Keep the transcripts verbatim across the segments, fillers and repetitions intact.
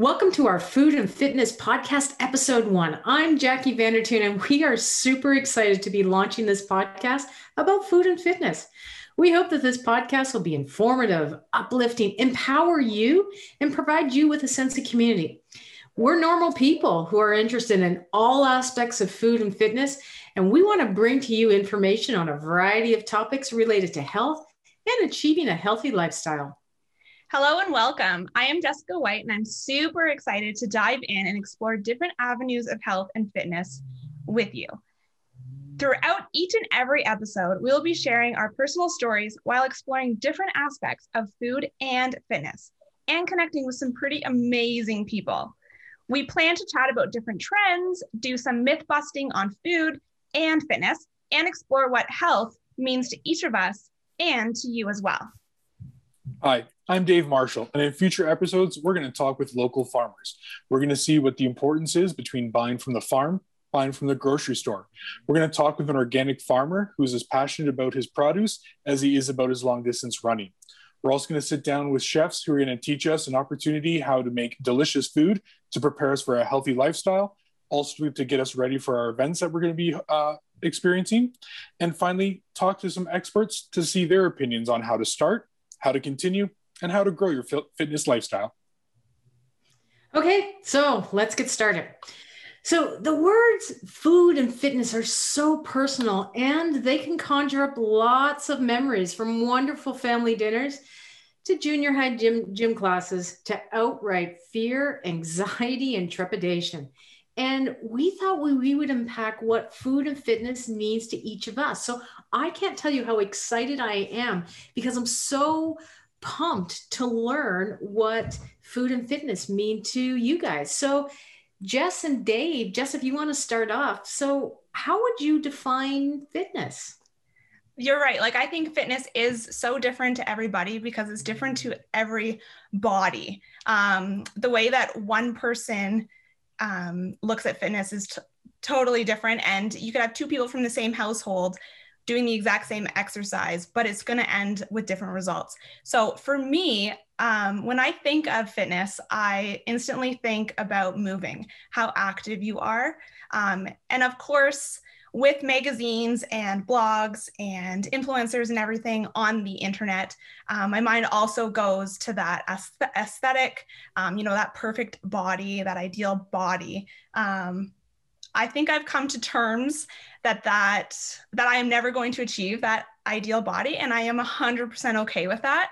Welcome to our Food and Fitness Podcast, Episode one. I'm Jackie Vandertoon, and we are super excited to be launching this podcast about food and fitness. We hope that this podcast will be informative, uplifting, empower you, and provide you with a sense of community. We're normal people who are interested in all aspects of food and fitness, and we want to bring to you information on a variety of topics related to health and achieving a healthy lifestyle. Hello and welcome. I am Jessica White, and I'm super excited to dive in and explore different avenues of health and fitness with you. Throughout each and every episode, we'll be sharing our personal stories while exploring different aspects of food and fitness and connecting with some pretty amazing people. We plan to chat about different trends, do some myth busting on food and fitness, and explore what health means to each of us and to you as well. Hi, I'm Dave Marshall, and in future episodes, we're going to talk with local farmers. We're going to see what the importance is between buying from the farm, buying from the grocery store. We're going to talk with an organic farmer who's as passionate about his produce as he is about his long-distance running. We're also going to sit down with chefs who are going to teach us an opportunity how to make delicious food to prepare us for a healthy lifestyle, also to get us ready for our events that we're going to be uh, experiencing, and finally, talk to some experts to see their opinions on how to start, how to continue, and how to grow your fitness lifestyle. Okay, so let's get started. So the words food and fitness are so personal, and they can conjure up lots of memories, from wonderful family dinners to junior high gym, gym classes to outright fear, anxiety, and trepidation. And we thought we, we would unpack what food and fitness means to each of us. So I can't tell you how excited I am, because I'm so pumped to learn what food and fitness mean to you guys. So Jess and Dave, Jess, if you want to start off, so how would you define fitness? You're right. Like, I think fitness is so different to everybody because it's different to every body. Um, the way that one person Um, looks at fitness is t- totally different. And you could have two people from the same household doing the exact same exercise, but it's going to end with different results. So for me, um, when I think of fitness, I instantly think about moving, how active you are. Um, and of course, with magazines and blogs and influencers and everything on the internet, um, my mind also goes to that aesthetic, um, you know, that perfect body, that ideal body. Um, I think I've come to terms that that that I am never going to achieve that ideal body, and I am one hundred percent okay with that.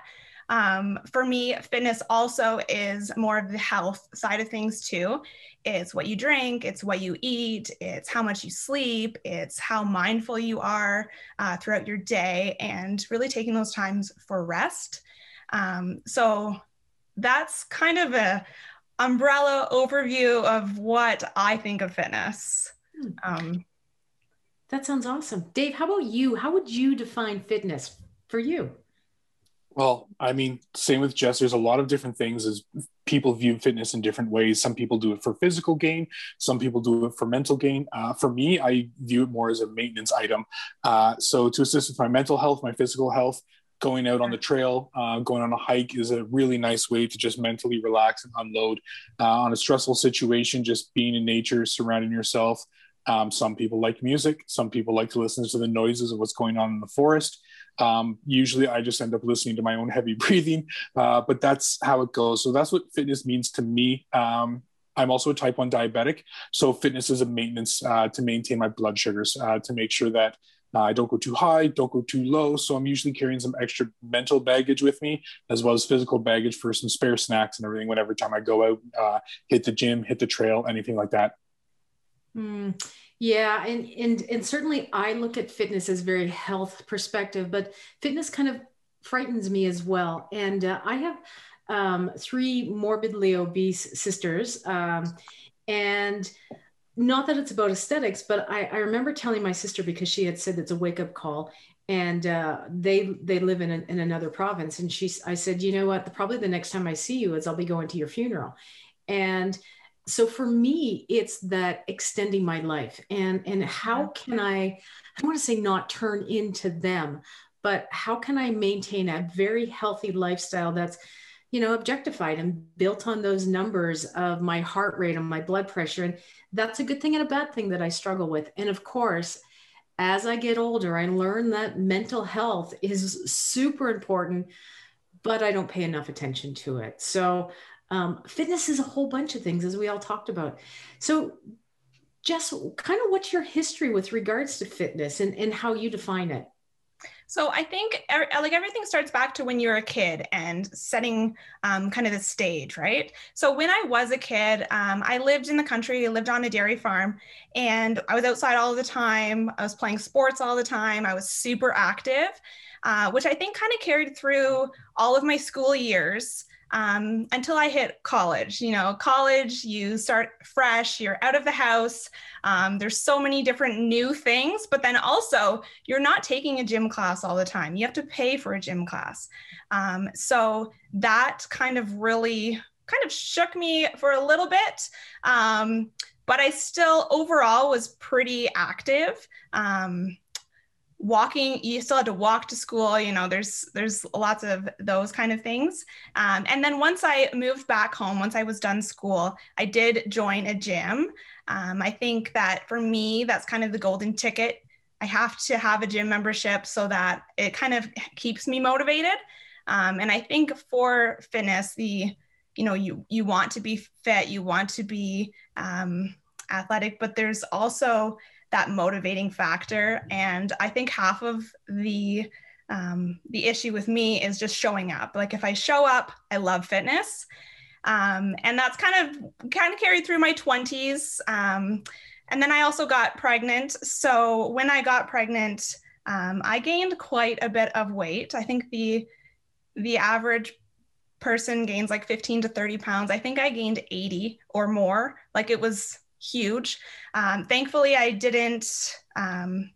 Um, for me, fitness also is more of the health side of things too. It's what you drink, it's what you eat, it's how much you sleep, it's how mindful you are uh, throughout your day, and really taking those times for rest. Um, so that's kind of a umbrella overview of what I think of fitness. Um, that sounds awesome. Dave, how about you? How would you define fitness for you? Well, I mean, same with Jess. There's a lot of different things as people view fitness in different ways. Some people do it for physical gain. Some people do it for mental gain. Uh, for me, I view it more as a maintenance item. Uh, so to assist with my mental health, my physical health, going out on the trail, uh, going on a hike is a really nice way to just mentally relax and unload uh, on a stressful situation, just being in nature, surrounding yourself. Um, some people like music. Some people like to listen to the noises of what's going on in the forest. Um, usually I just end up listening to my own heavy breathing, uh, but that's how it goes. So that's what fitness means to me. Um, I'm also a type one diabetic. So fitness is a maintenance uh, to maintain my blood sugars, uh, to make sure that uh, I don't go too high, don't go too low. So I'm usually carrying some extra mental baggage with me, as well as physical baggage for some spare snacks and everything whenever time I go out, uh, hit the gym, hit the trail, anything like that. Mm, yeah. And, and, and certainly I look at fitness as very health perspective, but fitness kind of frightens me as well. And uh, I have um, three morbidly obese sisters, um, and not that it's about aesthetics, but I, I remember telling my sister, because she had said, it's a wake up call, and uh, they, they live in, an, in another province. And she, I said, you know what, the, probably the next time I see you is I'll be going to your funeral. And so for me, it's that extending my life, and, and how can I, I don't want to say not turn into them, but how can I maintain a very healthy lifestyle that's you know, objectified and built on those numbers of my heart rate and my blood pressure. And that's a good thing and a bad thing that I struggle with. And of course, as I get older, I learn that mental health is super important, but I don't pay enough attention to it. So um, fitness is a whole bunch of things, as we all talked about. So Jess, kind of what's your history with regards to fitness and, and how you define it? So I think like everything starts back to when you were a kid and setting um, kind of the stage, right? So when I was a kid, um, I lived in the country, I lived on a dairy farm, and I was outside all the time. I was playing sports all the time. I was super active, uh, which I think kind of carried through all of my school years. Um, until I hit college. You know, college, you start fresh, you're out of the house. Um, there's so many different new things, but then also you're not taking a gym class all the time. You have to pay for a gym class. Um, so that kind of really kind of shook me for a little bit. Um, but I still overall was pretty active. Um, walking, you still had to walk to school, you know, there's, there's lots of those kind of things. Um, and then once I moved back home, once I was done school, I did join a gym. Um, I think that for me, that's kind of the golden ticket. I have to have a gym membership so that it kind of keeps me motivated. Um, and I think for fitness, the, you know, you, you want to be fit, you want to be um, athletic, but there's also that motivating factor. And I think half of the, um, the issue with me is just showing up. Like if I show up, I love fitness. Um, and that's kind of, kind of carried through my twenties. Um, and then I also got pregnant. So when I got pregnant, um, I gained quite a bit of weight. I think the, the average person gains like fifteen to thirty pounds. I think I gained eighty or more. Like it was huge. Um, thankfully, I didn't, um,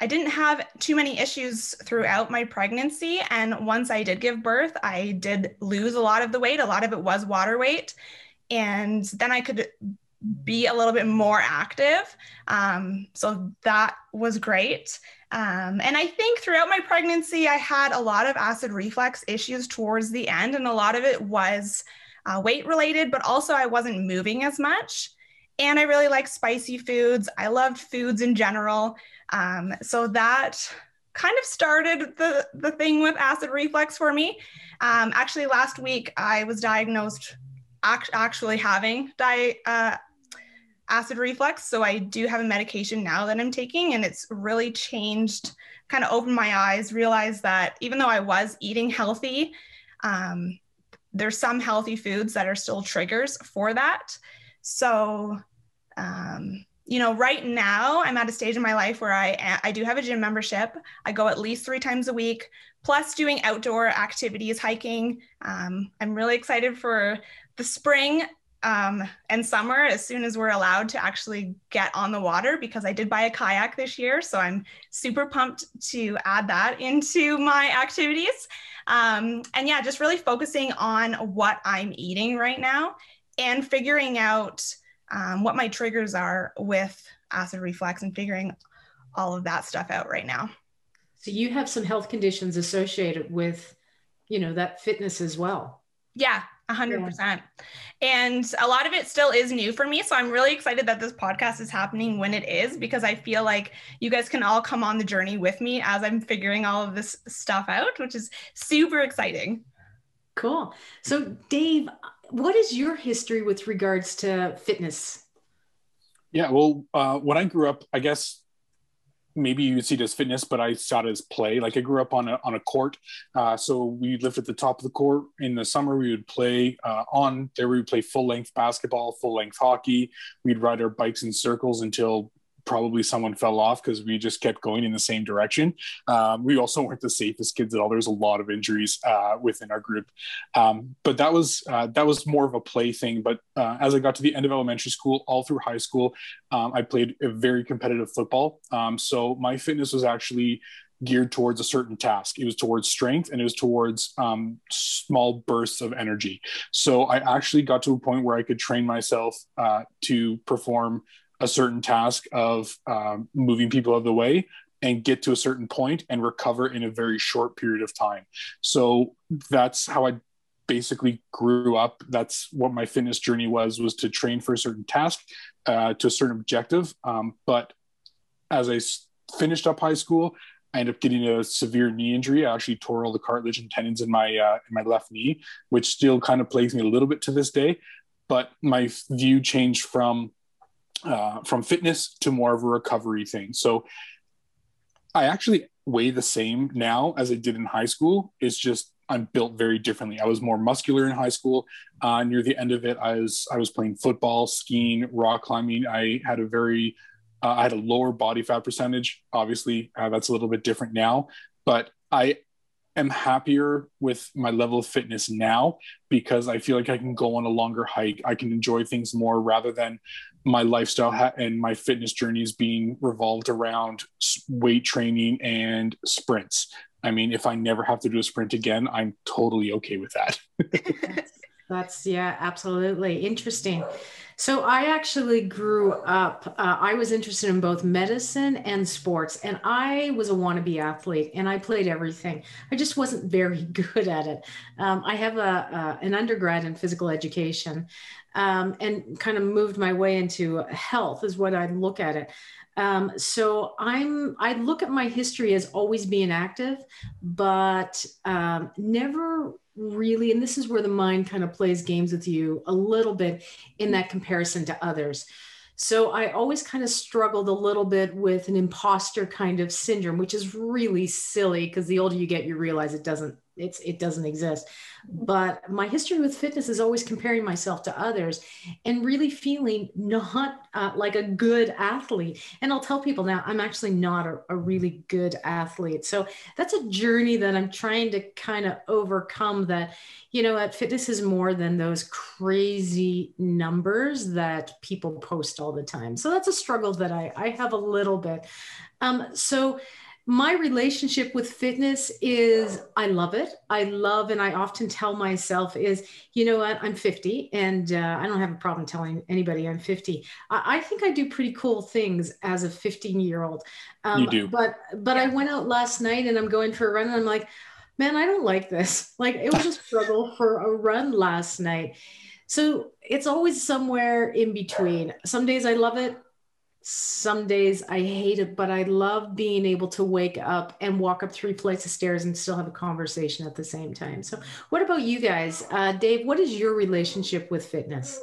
I didn't have too many issues throughout my pregnancy. And once I did give birth, I did lose a lot of the weight. A lot of it was water weight. And then I could be a little bit more active. Um, so that was great. Um, and I think throughout my pregnancy, I had a lot of acid reflux issues towards the end. And a lot of it was Uh, weight related, but also I wasn't moving as much. And I really like spicy foods. I loved foods in general. Um, so that kind of started the, the thing with acid reflux for me. Um, actually, last week I was diagnosed act- actually having di- uh, acid reflux. So I do have a medication now that I'm taking, and it's really changed, kind of opened my eyes, realized that even though I was eating healthy, um, there's some healthy foods that are still triggers for that. So, um, you know, right now I'm at a stage in my life where I, I do have a gym membership. I go at least three times a week, plus doing outdoor activities, hiking. Um, I'm really excited for the spring, um, and summer as soon as we're allowed to actually get on the water, because I did buy a kayak this year. So I'm super pumped to add that into my activities. Um, and yeah, just really focusing on what I'm eating right now and figuring out um, what my triggers are with acid reflux and figuring all of that stuff out right now. So you have some health conditions associated with, you know, that fitness as well. Yeah, a hundred percent. And a lot of it still is new for me. So I'm really excited that this podcast is happening when it is, because I feel like you guys can all come on the journey with me as I'm figuring all of this stuff out, which is super exciting. Cool. So Dave, what is your history with regards to fitness? Yeah, well, uh, when I grew up, I guess maybe you would see it as fitness, but I saw it as play. Like I grew up on a on a court. Uh, so we lived at the top of the court. In the summer, we would play uh, on there. We would play full length basketball, full length hockey. We'd ride our bikes in circles until probably someone fell off, because we just kept going in the same direction. Um, we also weren't the safest kids at all. There's a lot of injuries uh, within our group. Um, but that was, uh, that was more of a play thing. But uh, as I got to the end of elementary school, all through high school, um, I played a very competitive football. Um, so my fitness was actually geared towards a certain task. It was towards strength, and it was towards um, small bursts of energy. So I actually got to a point where I could train myself uh, to perform a certain task of um, moving people out of the way, and get to a certain point and recover in a very short period of time. So that's how I basically grew up. That's what my fitness journey was, was to train for a certain task, uh, to a certain objective. Um, but as I s- finished up high school, I ended up getting a severe knee injury. I actually tore all the cartilage and tendons in my uh, in my left knee, which still kind of plagues me a little bit to this day. But my view changed from uh, from fitness to more of a recovery thing. So I actually weigh the same now as I did in high school. It's just I'm built very differently. I was more muscular in high school. Uh, near the end of it, I was I was playing football, skiing, rock climbing. I had a very Uh, I had a lower body fat percentage. Obviously, uh, that's a little bit different now, but I am happier with my level of fitness now because I feel like I can go on a longer hike. I can enjoy things more rather than my lifestyle ha- and my fitness journeys being revolved around weight training and sprints. I mean, if I never have to do a sprint again, I'm totally okay with that. that's, that's, yeah, absolutely. Interesting. So I actually grew up, uh, I was interested in both medicine and sports, and I was a wannabe athlete and I played everything. I just wasn't very good at it. Um, I have a, a an undergrad in physical education um, and kind of moved my way into health is what I look at it. Um, so I'm, I look at my history as always being active, but um, never really, and this is where the mind kind of plays games with you a little bit in that comparison to others. So I always kind of struggled a little bit with an imposter kind of syndrome, which is really silly because the older you get, you realize it doesn't, it's, it doesn't exist. But my history with fitness is always comparing myself to others and really feeling not uh, like a good athlete. And I'll tell people now, I'm actually not a, a really good athlete. So that's a journey that I'm trying to kind of overcome that, you know, that fitness is more than those crazy numbers that people post all the time. So that's a struggle that I, I have a little bit. Um, so my relationship with fitness is I love it. I love, and I often tell myself is, you know what, I'm fifty and uh, I don't have a problem telling anybody I'm fifty. I, I think I do pretty cool things as a fifteen year old. Um, you do. But, but yeah. I went out last night and I'm going for a run and I'm like, man, I don't like this. Like it was a struggle for a run last night. So it's always somewhere in between. Some days I love it. Some days I hate it, but I love being able to wake up and walk up three flights of stairs and still have a conversation at the same time. So what about you guys? Uh, Dave, what is your relationship with fitness?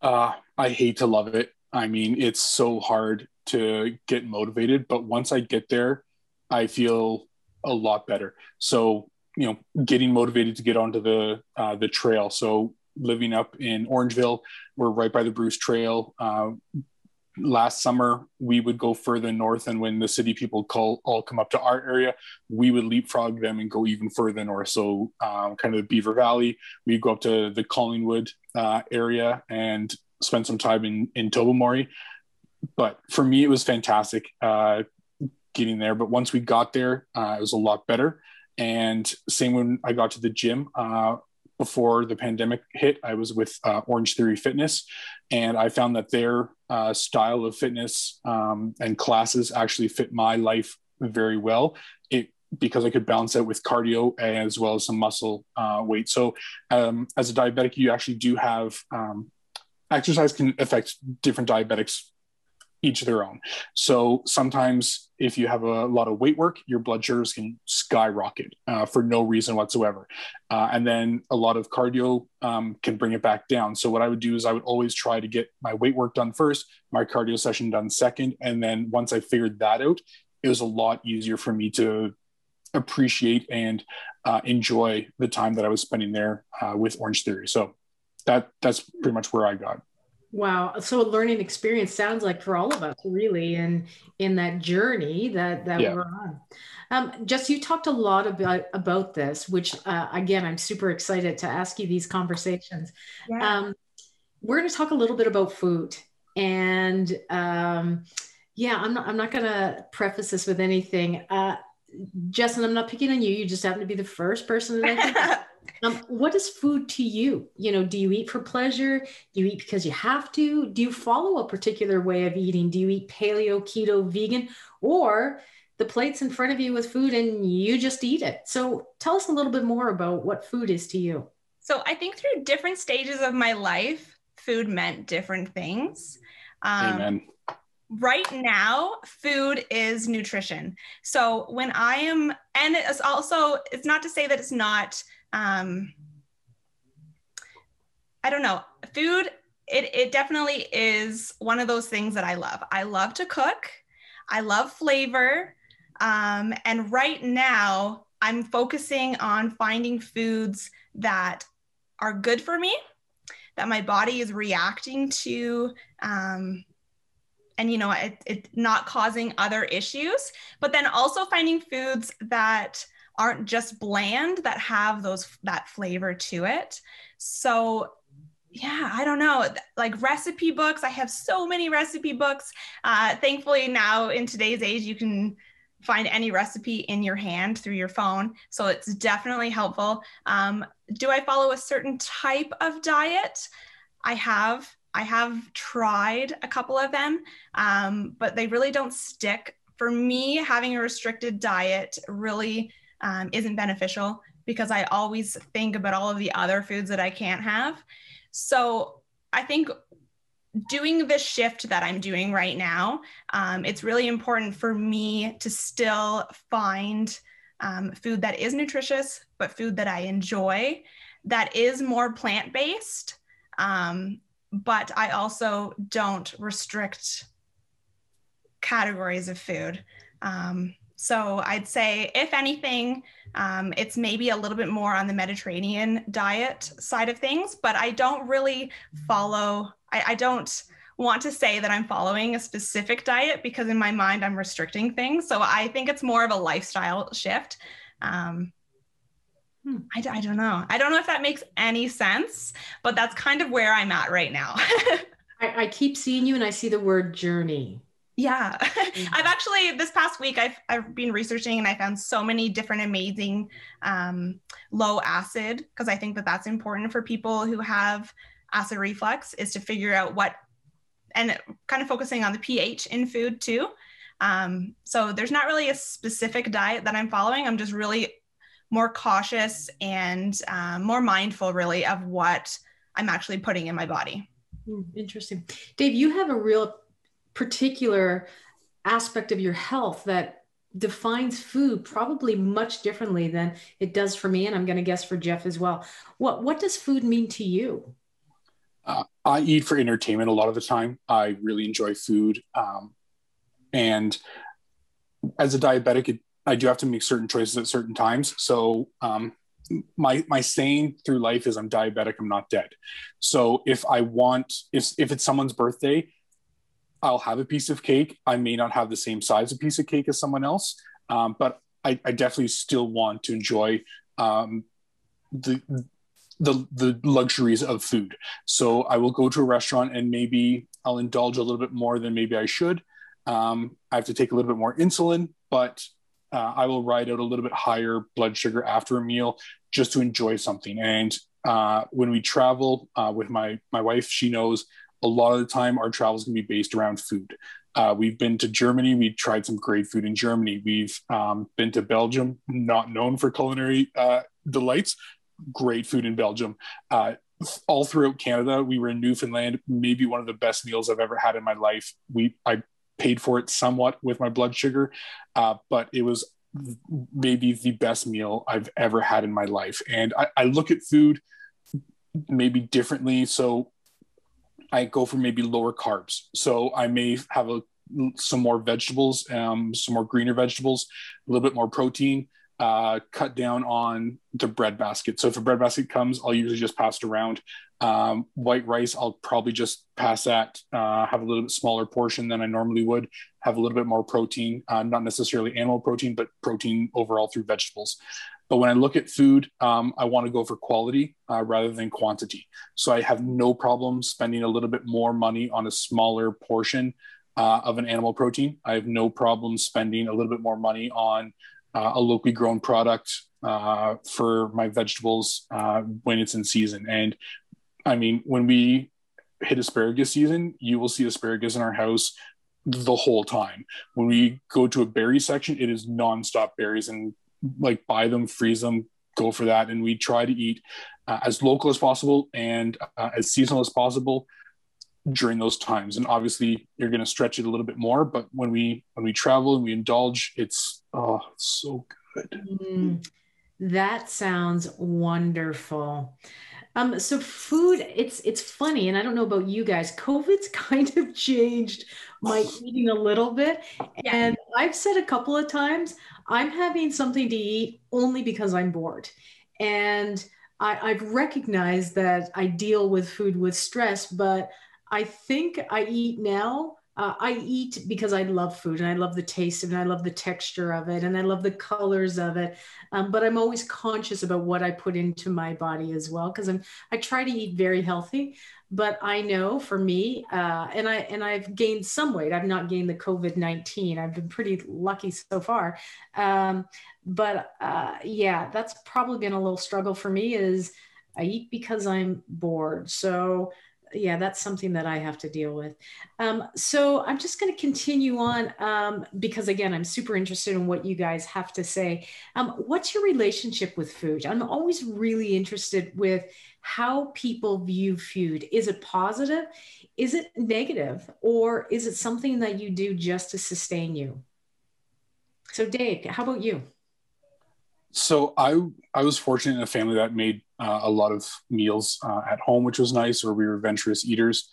Uh, I hate to love it. I mean, it's so hard to get motivated, but once I get there, I feel a lot better. So, you know, getting motivated to get onto the uh, the trail. So living up in Orangeville, we're right by the Bruce Trail. Uh, Last summer, we would go further north, and when the city people call, all come up to our area, we would leapfrog them and go even further north. So um, kind of the Beaver Valley, we go up to the Collingwood uh, area and spend some time in, in Tobermory. But for me, it was fantastic uh, getting there. But once we got there, uh, it was a lot better. And same when I got to the gym. Uh, Before the pandemic hit, I was with uh, Orange Theory Fitness, and I found that their uh, style of fitness um, and classes actually fit my life very well. It because I could balance out with cardio as well as some muscle uh, weight. So um, as a diabetic, you actually do have um, exercise can affect different diabetics, each their own. So sometimes if you have a lot of weight work, your blood sugars can skyrocket uh, for no reason whatsoever. Uh, and then a lot of cardio um, can bring it back down. So what I would do is I would always try to get my weight work done first, my cardio session done second. And then once I figured that out, it was a lot easier for me to appreciate and uh, enjoy the time that I was spending there uh, with Orange Theory. So that that's pretty much where I got. Wow. So a learning experience sounds like for all of us really, and in that journey that, that yeah. we're on. Um, Jess, you talked a lot about, about this, which uh, again, I'm super excited to ask you these conversations. Yeah. Um, we're going to talk a little bit about food and um, yeah, I'm not, I'm not going to preface this with anything. Uh, Justin, I'm not picking on you. You just happen to be the first person that I think of. Um, what is food to you? You know, do you eat for pleasure? Do you eat because you have to? Do you follow a particular way of eating? Do you eat paleo, keto, vegan, or the plate's in front of you with food and you just eat it? So tell us a little bit more about what food is to you. So I think through different stages of my life, food meant different things. Um, Amen. Right now, food is nutrition. So when I am, and it's also, it's not to say that it's not Um, I don't know, food, it, it definitely is one of those things that I love. I love to cook. I love flavor. Um, and right now I'm focusing on finding foods that are good for me, that my body is reacting to, um, and, you know, it, it not causing other issues, but then also finding foods that aren't just bland, that have those, that flavor to it. So yeah, I don't know, like recipe books. I have so many recipe books. Uh, thankfully now in today's age, you can find any recipe in your hand through your phone. So it's definitely helpful. Um, do I follow a certain type of diet? I have, I have tried a couple of them, um, but they really don't stick. For me, having a restricted diet really Um, isn't beneficial because I always think about all of the other foods that I can't have. So I think doing the shift that I'm doing right now, um, it's really important for me to still find um, food that is nutritious, but food that I enjoy, that is more plant-based. Um, but I also don't restrict categories of food. Um, So I'd say, if anything, um, it's maybe a little bit more on the Mediterranean diet side of things, but I don't really follow, I, I don't want to say that I'm following a specific diet because in my mind, I'm restricting things. So I think it's more of a lifestyle shift. Um, hmm, I, I don't know. I don't know if that makes any sense, but that's kind of where I'm at right now. I, I keep seeing you and I see the word journey. Yeah, I've actually, this past week, I've, I've been researching and I found so many different amazing um, low acid, because I think that that's important for people who have acid reflux, is to figure out what, and kind of focusing on the pH in food too. Um, so there's not really a specific diet that I'm following. I'm just really more cautious and uh, more mindful really of what I'm actually putting in my body. Interesting. Dave, you have a real particular aspect of your health that defines food probably much differently than it does for me. And I'm going to guess for Jeff as well. What, what does food mean to you? Uh, I eat for entertainment a lot of the time. I really enjoy food. Um, and as a diabetic, it, I do have to make certain choices at certain times. So um, my, my saying through life is I'm diabetic, I'm not dead. So if I want, if, if it's someone's birthday, I'll have a piece of cake. I may not have the same size of piece of cake as someone else, um, but I, I definitely still want to enjoy um, the, the the luxuries of food. So I will go to a restaurant and maybe I'll indulge a little bit more than maybe I should. Um, I have to take a little bit more insulin, but uh, I will ride out a little bit higher blood sugar after a meal just to enjoy something. And uh, when we travel uh, with my my wife, she knows a lot of the time our travels can be based around food. Uh, we've been to Germany. We tried some great food in Germany. We've um, been to Belgium, not known for culinary uh, delights. Great food in Belgium. Uh, all throughout Canada, we were in Newfoundland, maybe one of the best meals I've ever had in my life. We I paid for it somewhat with my blood sugar, uh, but it was maybe the best meal I've ever had in my life. And I, I look at food maybe differently. So I go for maybe lower carbs. So I may have a, some more vegetables, um, some more greener vegetables, a little bit more protein, uh, cut down on the bread basket. So if a bread basket comes, I'll usually just pass it around. Um, white rice, I'll probably just pass that, uh, have a little bit smaller portion than I normally would, have a little bit more protein, uh, not necessarily animal protein, but protein overall through vegetables. But when I look at food, um, I want to go for quality uh, rather than quantity. So I have no problem spending a little bit more money on a smaller portion uh, of an animal protein. I have no problem spending a little bit more money on uh, a locally grown product uh, for my vegetables uh, when it's in season. And I mean, when we hit asparagus season, you will see asparagus in our house the whole time. When we go to a berry section, it is nonstop berries, and like buy them, freeze them, go for that. And we try to eat uh, as local as possible and uh, as seasonal as possible during those times. And obviously you're going to stretch it a little bit more, but when we, when we travel and we indulge, it's, oh, it's so good. Mm, that sounds wonderful. Um, so food, it's, it's funny. And I don't know about you guys, COVID's kind of changed my eating a little bit. And I've said a couple of times, I'm having something to eat only because I'm bored. And I, I've recognized that I deal with food with stress, but I think I eat now, uh, I eat because I love food and I love the taste of it and I love the texture of it and I love the colors of it. Um, but I'm always conscious about what I put into my body as well, because I'm, I try to eat very healthy, but I know for me, uh, and, I, and I've gained some weight. I've not gained the COVID nineteen. I've been pretty lucky so far. Um, but uh, yeah, that's probably been a little struggle for me, is I eat because I'm bored. So yeah, that's something that I have to deal with. Um, so I'm just going to continue on um, because, again, I'm super interested in what you guys have to say. Um, what's your relationship with food? I'm always really interested with how people view food. Is it positive? Is it negative? Or is it something that you do just to sustain you? So, Dave, how about you? So I I was fortunate in a family that made uh, a lot of meals uh, at home, which was nice, where we were adventurous eaters.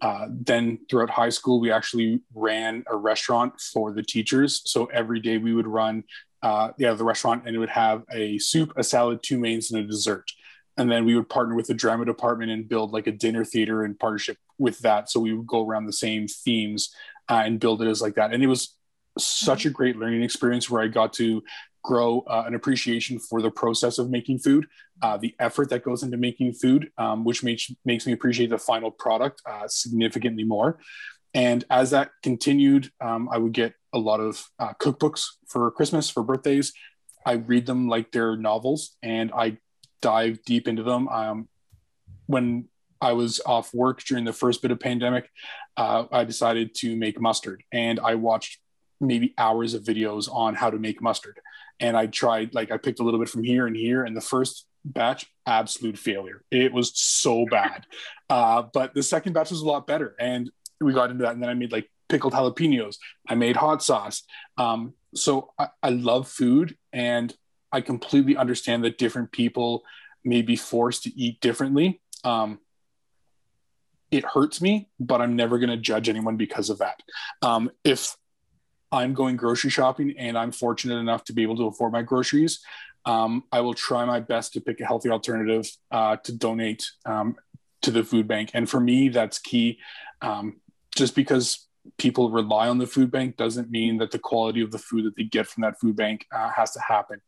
Uh, then throughout high school, we actually ran a restaurant for the teachers. So every day we would run uh, yeah, the restaurant, and it would have a soup, a salad, two mains, and a dessert. And then we would partner with the drama department and build like a dinner theater in partnership with that. So we would go around the same themes uh, and build it as like that. And it was such a great learning experience where I got to grow uh, an appreciation for the process of making food, uh, the effort that goes into making food, um, which makes, makes me appreciate the final product uh, significantly more. And as that continued, um, I would get a lot of uh, cookbooks for Christmas, for birthdays. I read them like they're novels, and I dive deep into them. Um, when I was off work during the first bit of pandemic, uh, I decided to make mustard, and I watched maybe hours of videos on how to make mustard. And I tried, like I picked a little bit from here and here, and the first batch, absolute failure. It was so bad. Uh, but the second batch was a lot better. And we got into that. And then I made like pickled jalapenos. I made hot sauce. Um, so I, I love food, and I completely understand that different people may be forced to eat differently. Um, it hurts me, but I'm never going to judge anyone because of that. Um, if I'm going grocery shopping and I'm fortunate enough to be able to afford my groceries, Um, I will try my best to pick a healthy alternative uh, to donate um, to the food bank. And for me, that's key. Um, just because people rely on the food bank doesn't mean that the quality of the food that they get from that food bank uh, has to happen.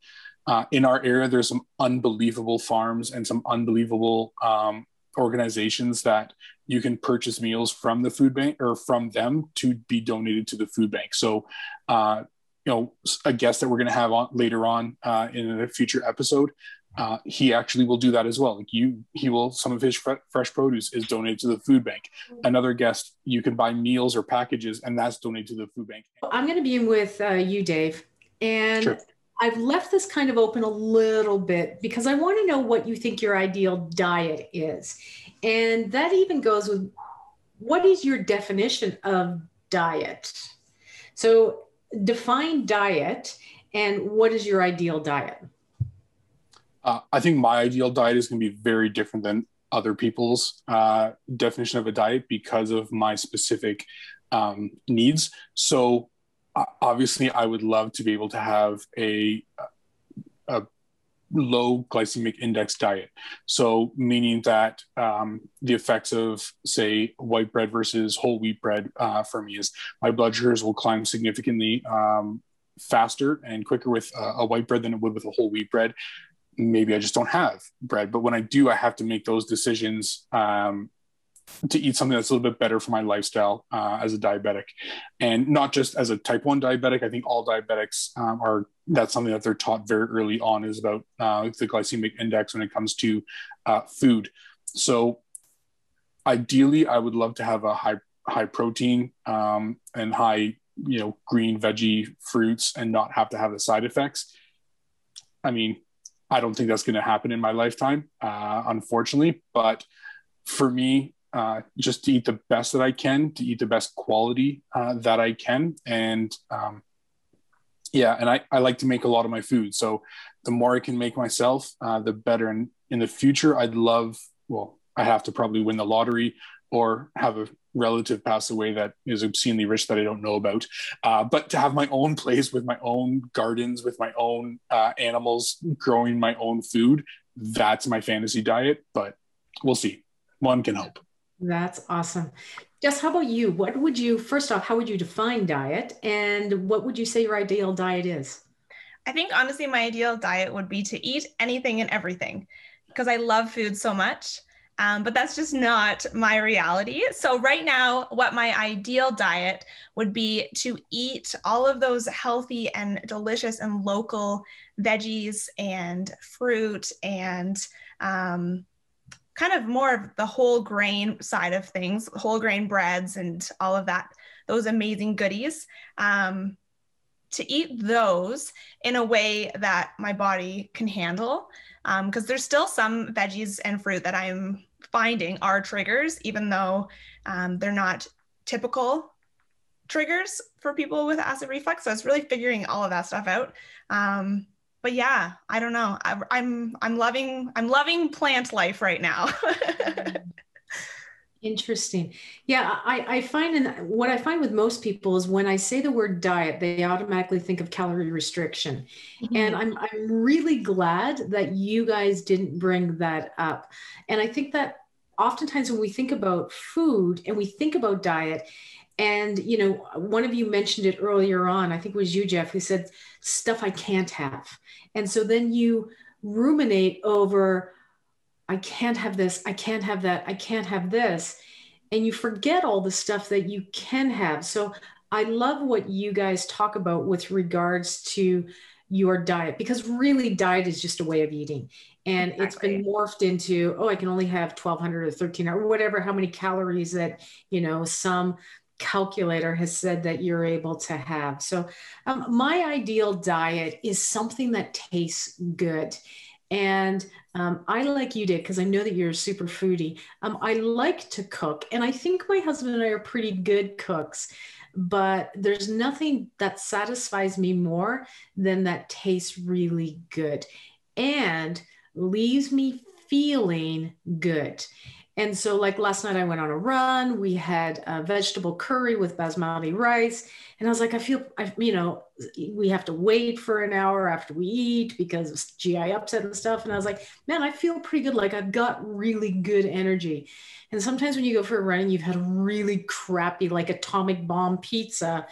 Uh, in our area, there's some unbelievable farms and some unbelievable um, organizations that you can purchase meals from the food bank or from them to be donated to the food bank. So, uh, you know, a guest that we're going to have on later on uh, in a future episode, uh, he actually will do that as well. Like you, he will, some of his fresh produce is donated to the food bank. Another guest, you can buy meals or packages, and that's donated to the food bank. I'm going to be in with uh, you, Dave. And sure. I've left this kind of open a little bit because I want to know what you think your ideal diet is. And that even goes with, what is your definition of diet? So define diet, and what is your ideal diet? Uh, I think my ideal diet is going to be very different than other people's uh, definition of a diet because of my specific um, needs. So obviously, I would love to be able to have a, a low glycemic index diet. So meaning that um, the effects of, say, white bread versus whole wheat bread uh, for me is my blood sugars will climb significantly um, faster and quicker with a, a white bread than it would with a whole wheat bread. Maybe I just don't have bread, but when I do, I have to make those decisions um, to eat something that's a little bit better for my lifestyle uh, as a diabetic, and not just as a type one diabetic. I think all diabetics um, are, that's something that they're taught very early on, is about uh, the glycemic index when it comes to uh, food. So ideally I would love to have a high, high protein um, and high, you know, green veggie fruits, and not have to have the side effects. I mean, I don't think that's going to happen in my lifetime, uh, unfortunately, but for me, uh, just to eat the best that I can, to eat the best quality uh, that I can. And um, yeah, and I, I like to make a lot of my food. So the more I can make myself, uh, the better. And in the future, I'd love, well, I have to probably win the lottery or have a relative pass away that is obscenely rich that I don't know about. Uh, but to have my own place with my own gardens, with my own uh, animals, growing my own food, that's my fantasy diet, but we'll see. One can hope. That's awesome. Jess, how about you? What would you, first off, how would you define diet, and what would you say your ideal diet is? I think honestly, my ideal diet would be to eat anything and everything, because I love food so much. Um, but that's just not my reality. So right now, what my ideal diet would be to eat all of those healthy and delicious and local veggies and fruit and um, kind of more of the whole grain side of things, whole grain breads and all of that, those amazing goodies. Um, to eat those in a way that my body can handle. Um, because there's still some veggies and fruit that I'm finding are triggers, even though um, they're not typical triggers for people with acid reflux. So it's really figuring all of that stuff out. Um, but yeah, I don't know. I, I'm I'm loving I'm loving plant life right now. Interesting. Yeah, I, I find in, what I find with most people is when I say the word diet, they automatically think of calorie restriction. Mm-hmm. And I'm I'm really glad that you guys didn't bring that up. And I think that oftentimes when we think about food and we think about diet, and, you know, one of you mentioned it earlier on, I think it was you, Jeff, who said stuff I can't have. And so then you ruminate over, I can't have this, I can't have that, I can't have this. And you forget all the stuff that you can have. So I love what you guys talk about with regards to your diet, because really diet is just a way of eating. And exactly. It's been morphed into, oh, I can only have twelve hundred or thirteen or whatever, how many calories that, you know, some calculator has said that you're able to have. So um, my ideal diet is something that tastes good. And um, I, like you did, because I know that you're a super foodie, um, I like to cook. And I think my husband and I are pretty good cooks, but there's nothing that satisfies me more than that tastes really good and leaves me feeling good. And so like last night I went on a run, we had a vegetable curry with basmati rice. And I was like, I feel, I, you know, we have to wait for an hour after we eat because of G I upset and stuff. And I was like, man, I feel pretty good. Like I've got really good energy. And sometimes when you go for a run and you've had a really crappy, like atomic bomb pizza,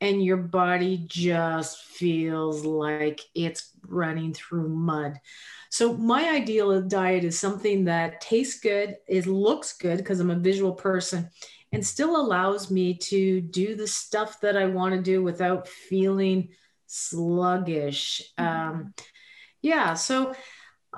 and your body just feels like it's running through mud. So my ideal diet is something that tastes good, it looks good, because I'm a visual person, and still allows me to do the stuff that I want to do without feeling sluggish. Um, yeah, so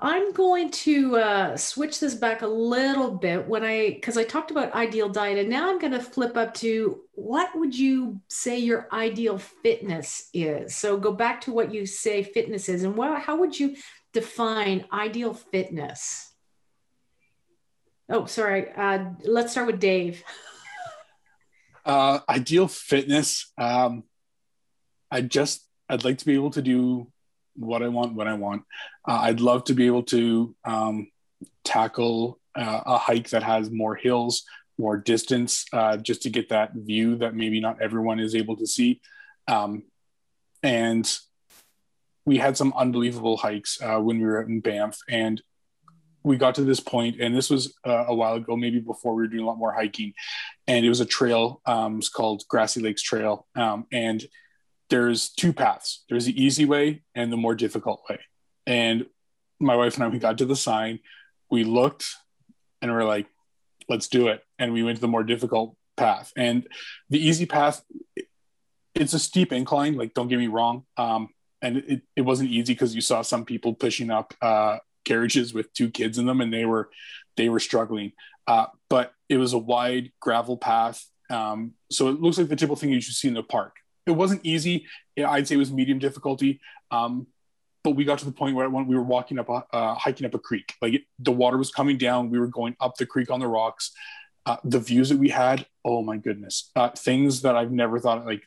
I'm going to uh, switch this back a little bit when I, because I talked about ideal diet, and now I'm going to flip up to what would you say your ideal fitness is? So go back to what you say fitness is, and what, how would you define ideal fitness? Oh, sorry. Uh, let's start with Dave. Uh, ideal fitness. Um, I just, I'd like to be able to do what I want, when I want. Uh, I'd love to be able to um, tackle uh, a hike that has more hills, more distance, uh, just to get that view that maybe not everyone is able to see. Um, and we had some unbelievable hikes uh, when we were out in Banff, and we got to this point, and this was uh, a while ago, maybe before we were doing a lot more hiking, and it was a trail, um, it's called Grassy Lakes Trail. Um, and there's two paths. There's the easy way and the more difficult way. And my wife and I, we got to the sign, we looked, and we're like, let's do it. and we went to the more difficult path. And the easy path, it's a steep incline, like, don't get me wrong. Um, and it, it wasn't easy because you saw some people pushing up uh, carriages with two kids in them, and they were, they were struggling. Uh, but it was a wide gravel path. Um, so it looks like the typical thing you should see in the park. It wasn't easy. I'd say it was medium difficulty. Um, but we got to the point where when we were walking up, uh, hiking up a creek, like it, the water was coming down. We were going up the creek on the rocks. Uh, the views that we had, oh my goodness, uh, things that I've never thought of, like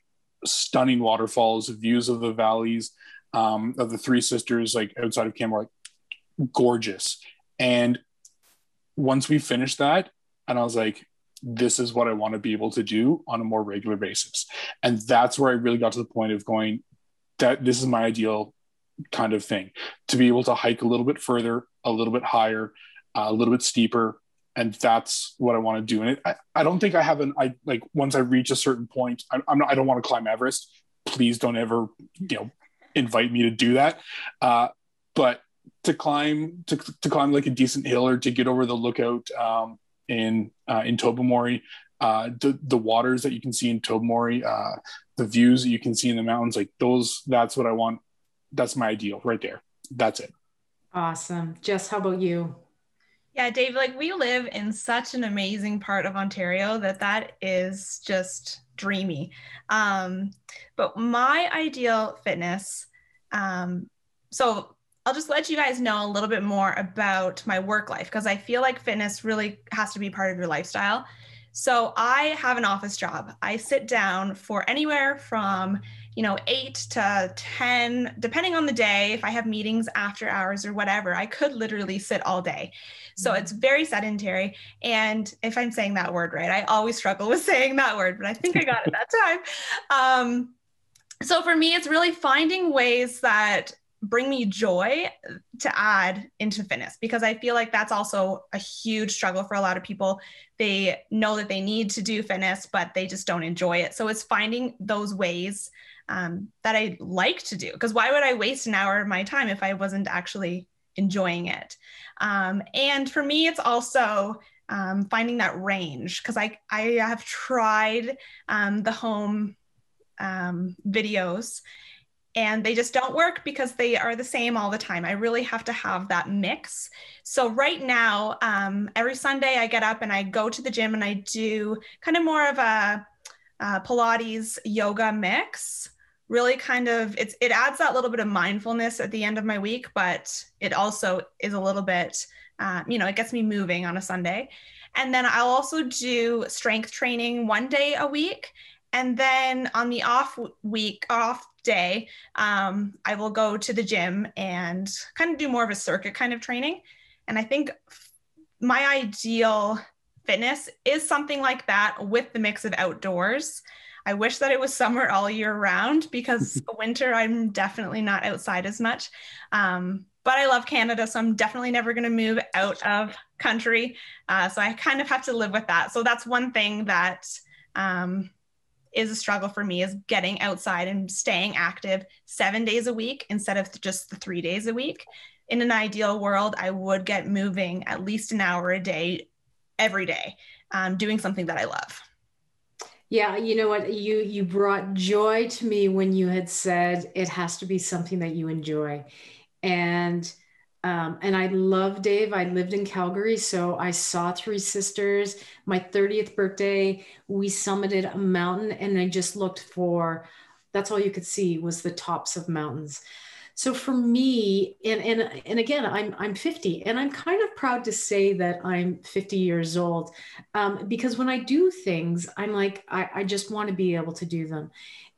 stunning waterfalls, views of the valleys, um, of the Three Sisters, like outside of Canmore, like gorgeous. And once we finished that, and I was like, this is what I want to be able to do on a more regular basis. And that's where I really got to the point of going, that this is my ideal kind of thing, to be able to hike a little bit further, a little bit higher, uh, a little bit steeper. And that's what I want to do. And it, I, I don't think I have an, I like once I reach a certain point, I, I'm not, I don't want to climb Everest. Please don't ever, you know, invite me to do that. Uh, but to climb, to, to climb like a decent hill, or to get over the lookout um, in, uh, in Tobermory, uh, the, the waters that you can see in Tobermory, uh, the views that you can see in the mountains, like those, that's what I want. That's my ideal right there. That's it. Awesome. Jess, how about you? Yeah, Dave, like we live in such an amazing part of Ontario that that is just dreamy. Um, but my ideal fitness, um, so I'll just let you guys know a little bit more about my work life, because I feel like fitness really has to be part of your lifestyle. So I have an office job. I sit down for anywhere from, you know, eight to ten, depending on the day. If I have meetings after hours or whatever, I could literally sit all day. So it's very sedentary. And if I'm saying that word right, I always struggle with saying that word, but I think I got it that time. Um, so for me, it's really finding ways that bring me joy to add into fitness, because I feel like that's also a huge struggle for a lot of people. They know that they need to do fitness, but they just don't enjoy it. So it's finding those ways um, that I like to do, because why would I waste an hour of my time if I wasn't actually enjoying it? Um, and for me, it's also um, finding that range, because I, I have tried um, the home um, videos, and they just don't work because they are the same all the time. I really have to have that mix. So right now, um, every Sunday I get up and I go to the gym and I do kind of more of a, a Pilates yoga mix. Really kind of, it's, it adds that little bit of mindfulness at the end of my week, but it also is a little bit, uh, you know, it gets me moving on a Sunday. And then I'll also do strength training one day a week. And then on the off week, off day, um, I will go to the gym and kind of do more of a circuit kind of training. And I think f- my ideal fitness is something like that, with the mix of outdoors. I wish that it was summer all year round, because winter, I'm definitely not outside as much. Um, but I love Canada, so I'm definitely never going to move out of country. Uh, so I kind of have to live with that. So that's one thing that, um, is a struggle for me, is getting outside and staying active seven days a week instead of just the three days a week. In an ideal world, I would get moving at least an hour a day, every day, um, doing something that I love. Yeah, you know what, you you brought joy to me when you had said it has to be something that you enjoy. And Um, and I love, Dave, I lived in Calgary, so I saw Three Sisters. My thirtieth birthday, we summited a mountain, and I just looked for, that's all you could see was the tops of mountains. So for me, and and and again, I'm I'm fifty, and I'm kind of proud to say that I'm fifty years old, um, because when I do things, I'm like, I, I just want to be able to do them.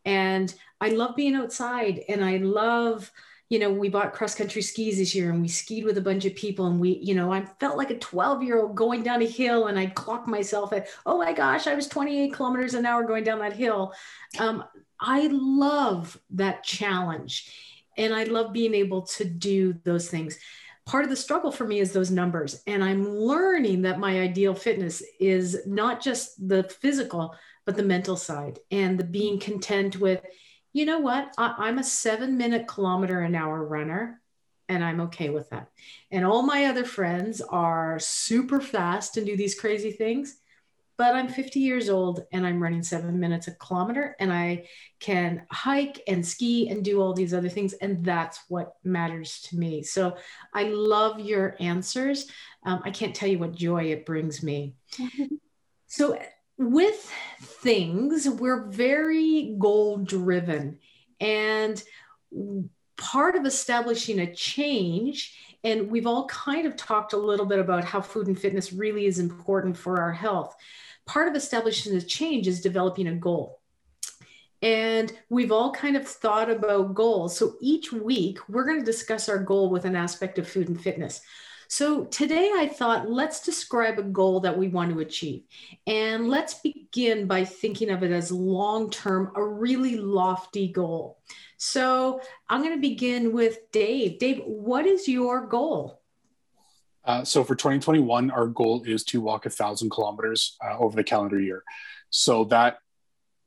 And I love being outside, and I love... You know, we bought cross-country skis this year, and we skied with a bunch of people, and we, you know, I felt like a twelve-year-old going down a hill, and I'd clock myself at, oh my gosh, I was twenty-eight kilometers an hour going down that hill. Um, I love that challenge, and I love being able to do those things. Part of the struggle for me is those numbers, and I'm learning that my ideal fitness is not just the physical, but the mental side, and the being content with, you know what, I, I'm a seven minute kilometer an hour runner, and I'm okay with that. And all my other friends are super fast and do these crazy things. but I'm fifty years old and I'm running seven minutes a kilometer, and I can hike and ski and do all these other things. And that's what matters to me. So I love your answers. Um, I can't tell you what joy it brings me. So with things, we're very goal driven, and part of establishing a change, and we've all kind of talked a little bit about how food and fitness really is important for our health. Part of establishing a change is developing a goal. And we've all kind of thought about goals. So each week we're going to discuss our goal with an aspect of food and fitness. So today I thought, let's describe a goal that we want to achieve. And let's begin by thinking of it as long-term, a really lofty goal. So I'm going to begin with Dave. Dave, what is your goal? Uh, so for twenty twenty-one, our goal is to walk a thousand kilometers uh, over the calendar year. So that,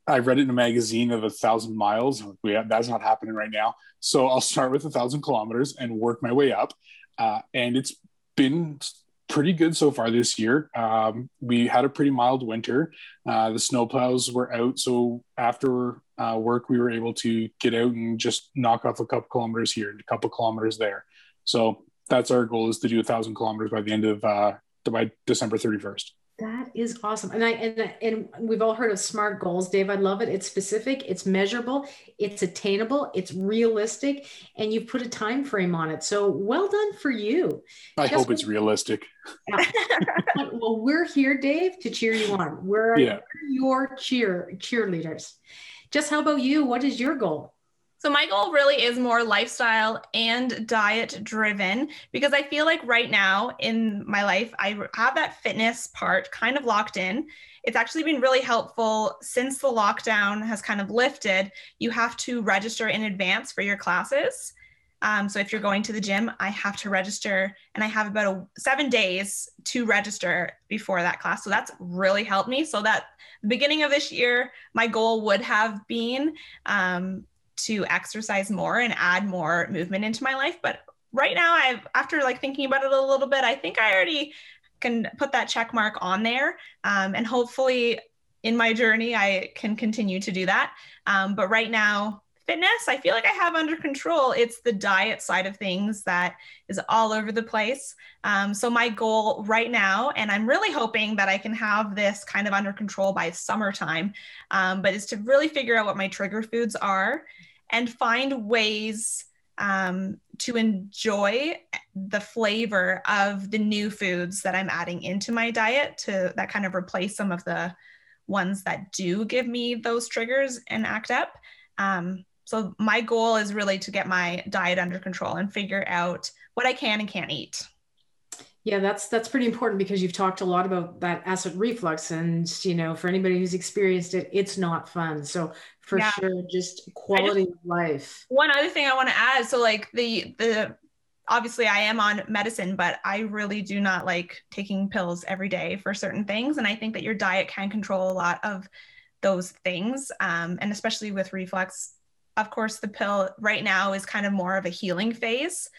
I read it in a magazine of a thousand miles. That's not happening right now. So I'll start with a thousand kilometers and work my way up. Uh, and it's been pretty good so far this year. Um, we had a pretty mild winter. Uh, the snowplows were out. So after uh, work, we were able to get out and just knock off a couple kilometers here and a couple kilometers there. So that's our goal, is to do a thousand kilometers by the end of uh, by December thirty-first. That is awesome. And I, and and we've all heard of SMART goals. Dave, I love it. It's specific, it's measurable, it's attainable, it's realistic, and you put a time frame on it. So well done for you. I Guess hope what? It's realistic. Yeah. Well, we're here, Dave, to cheer you on. We're yeah. your cheer cheerleaders. Jess, how about you? What is your goal? So my goal really is more lifestyle and diet driven, because I feel like right now in my life, I have that fitness part kind of locked in. It's actually been really helpful since the lockdown has kind of lifted. You have to register in advance for your classes. Um, so if you're going to the gym, I have to register, and I have about a, seven days to register before that class. So that's really helped me. So that the beginning of this year, my goal would have been, um, to exercise more and add more movement into my life. But right now, I've, after like thinking about it a little bit, I think I already can put that check mark on there. Um, and hopefully in my journey, I can continue to do that. Um, but right now, fitness, I feel like I have under control. It's the diet side of things that is all over the place. Um, so my goal right now, and I'm really hoping that I can have this kind of under control by summertime, um, but is to really figure out what my trigger foods are and find ways um, to enjoy the flavor of the new foods that I'm adding into my diet to that kind of replace some of the ones that do give me those triggers and act up. Um, So my goal is really to get my diet under control and figure out what I can and can't eat. Yeah, that's that's pretty important, because you've talked a lot about that acid reflux, and you know, for anybody who's experienced it, it's not fun. So for yeah. sure, just quality just, of life. One other thing I want to add, so like the the obviously I am on medicine, but I really do not like taking pills every day for certain things, and I think that your diet can control a lot of those things, um, and especially with reflux. Of course, the pill right now is kind of more of a healing phase,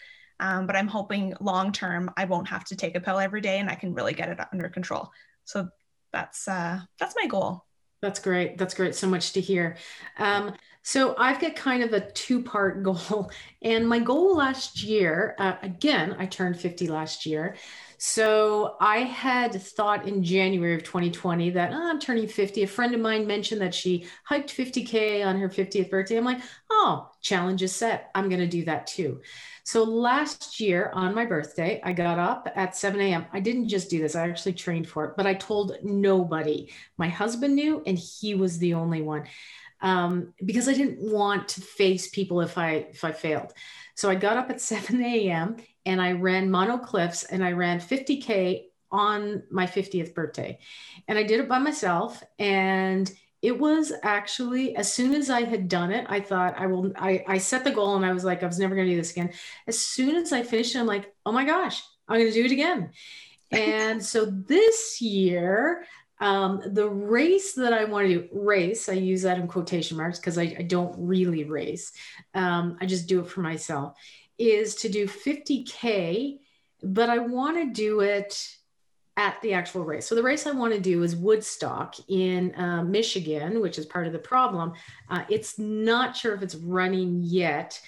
um, but I'm hoping long-term I won't have to take a pill every day and I can really get it under control. So that's uh, that's my goal. That's great. That's great. So much to hear. Um, so I've got kind of a two-part goal, and my goal last year, uh, again, I turned fifty last year. So I had thought in January of twenty twenty that oh, I'm turning fifty. A friend of mine mentioned that she hiked fifty K on her fiftieth birthday. I'm like, oh, challenge is set. I'm going to do that too. So last year on my birthday, I got up at seven a.m. I didn't just do this. I actually trained for it, but I told nobody. My husband knew, and he was the only one, um, because I didn't want to face people if I, if I failed. So I got up at seven a.m. and I ran Mono Cliffs, and I ran fifty K on my fiftieth birthday. And I did it by myself. And it was actually, as soon as I had done it, I thought I will, I, I set the goal and I was like, I was never going to do this again. As soon as I finished, I'm like, oh my gosh, I'm going to do it again. And so this year, um, the race that I want to do, race, I use that in quotation marks because I, I don't really race. Um, I just do it for myself. Is to do fifty K, but I want to do it at the actual race. So the race I want to do is Woodstock in uh, Michigan, which is part of the problem. Uh, it's not sure if it's running yet,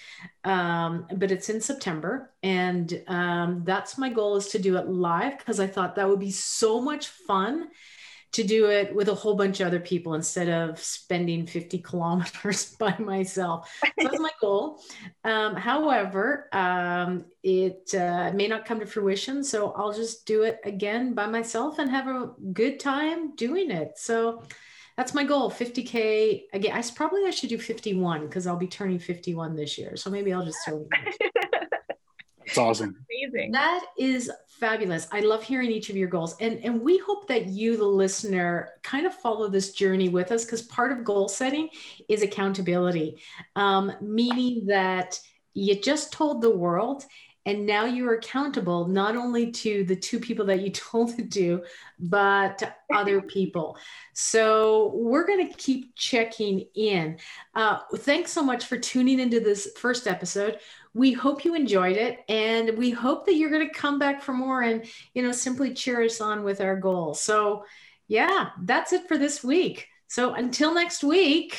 um, but it's in September. And um, that's my goal, is to do it live, because I thought that would be so much fun to do it with a whole bunch of other people instead of spending fifty kilometers by myself. So that's my goal. Um, however, um, it uh, may not come to fruition. So I'll just do it again by myself and have a good time doing it. So that's my goal. fifty K again. I probably I should do fifty-one, because I'll be turning fifty-one this year. So maybe I'll just throw it. That's awesome. Amazing. That is fabulous. I love hearing each of your goals. And, and we hope that you, the listener, kind of follow this journey with us, because part of goal setting is accountability, um, meaning that you just told the world, and now you're accountable not only to the two people that you told to do, but to other people. So we're going to keep checking in. Uh, thanks so much for tuning into this first episode. We hope you enjoyed it, and we hope that you're going to come back for more and, you know, simply cheer us on with our goals. So yeah, that's it for this week. So until next week,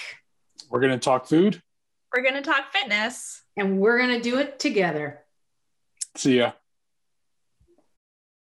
we're going to talk food. We're going to talk fitness. And we're going to do it together. See ya.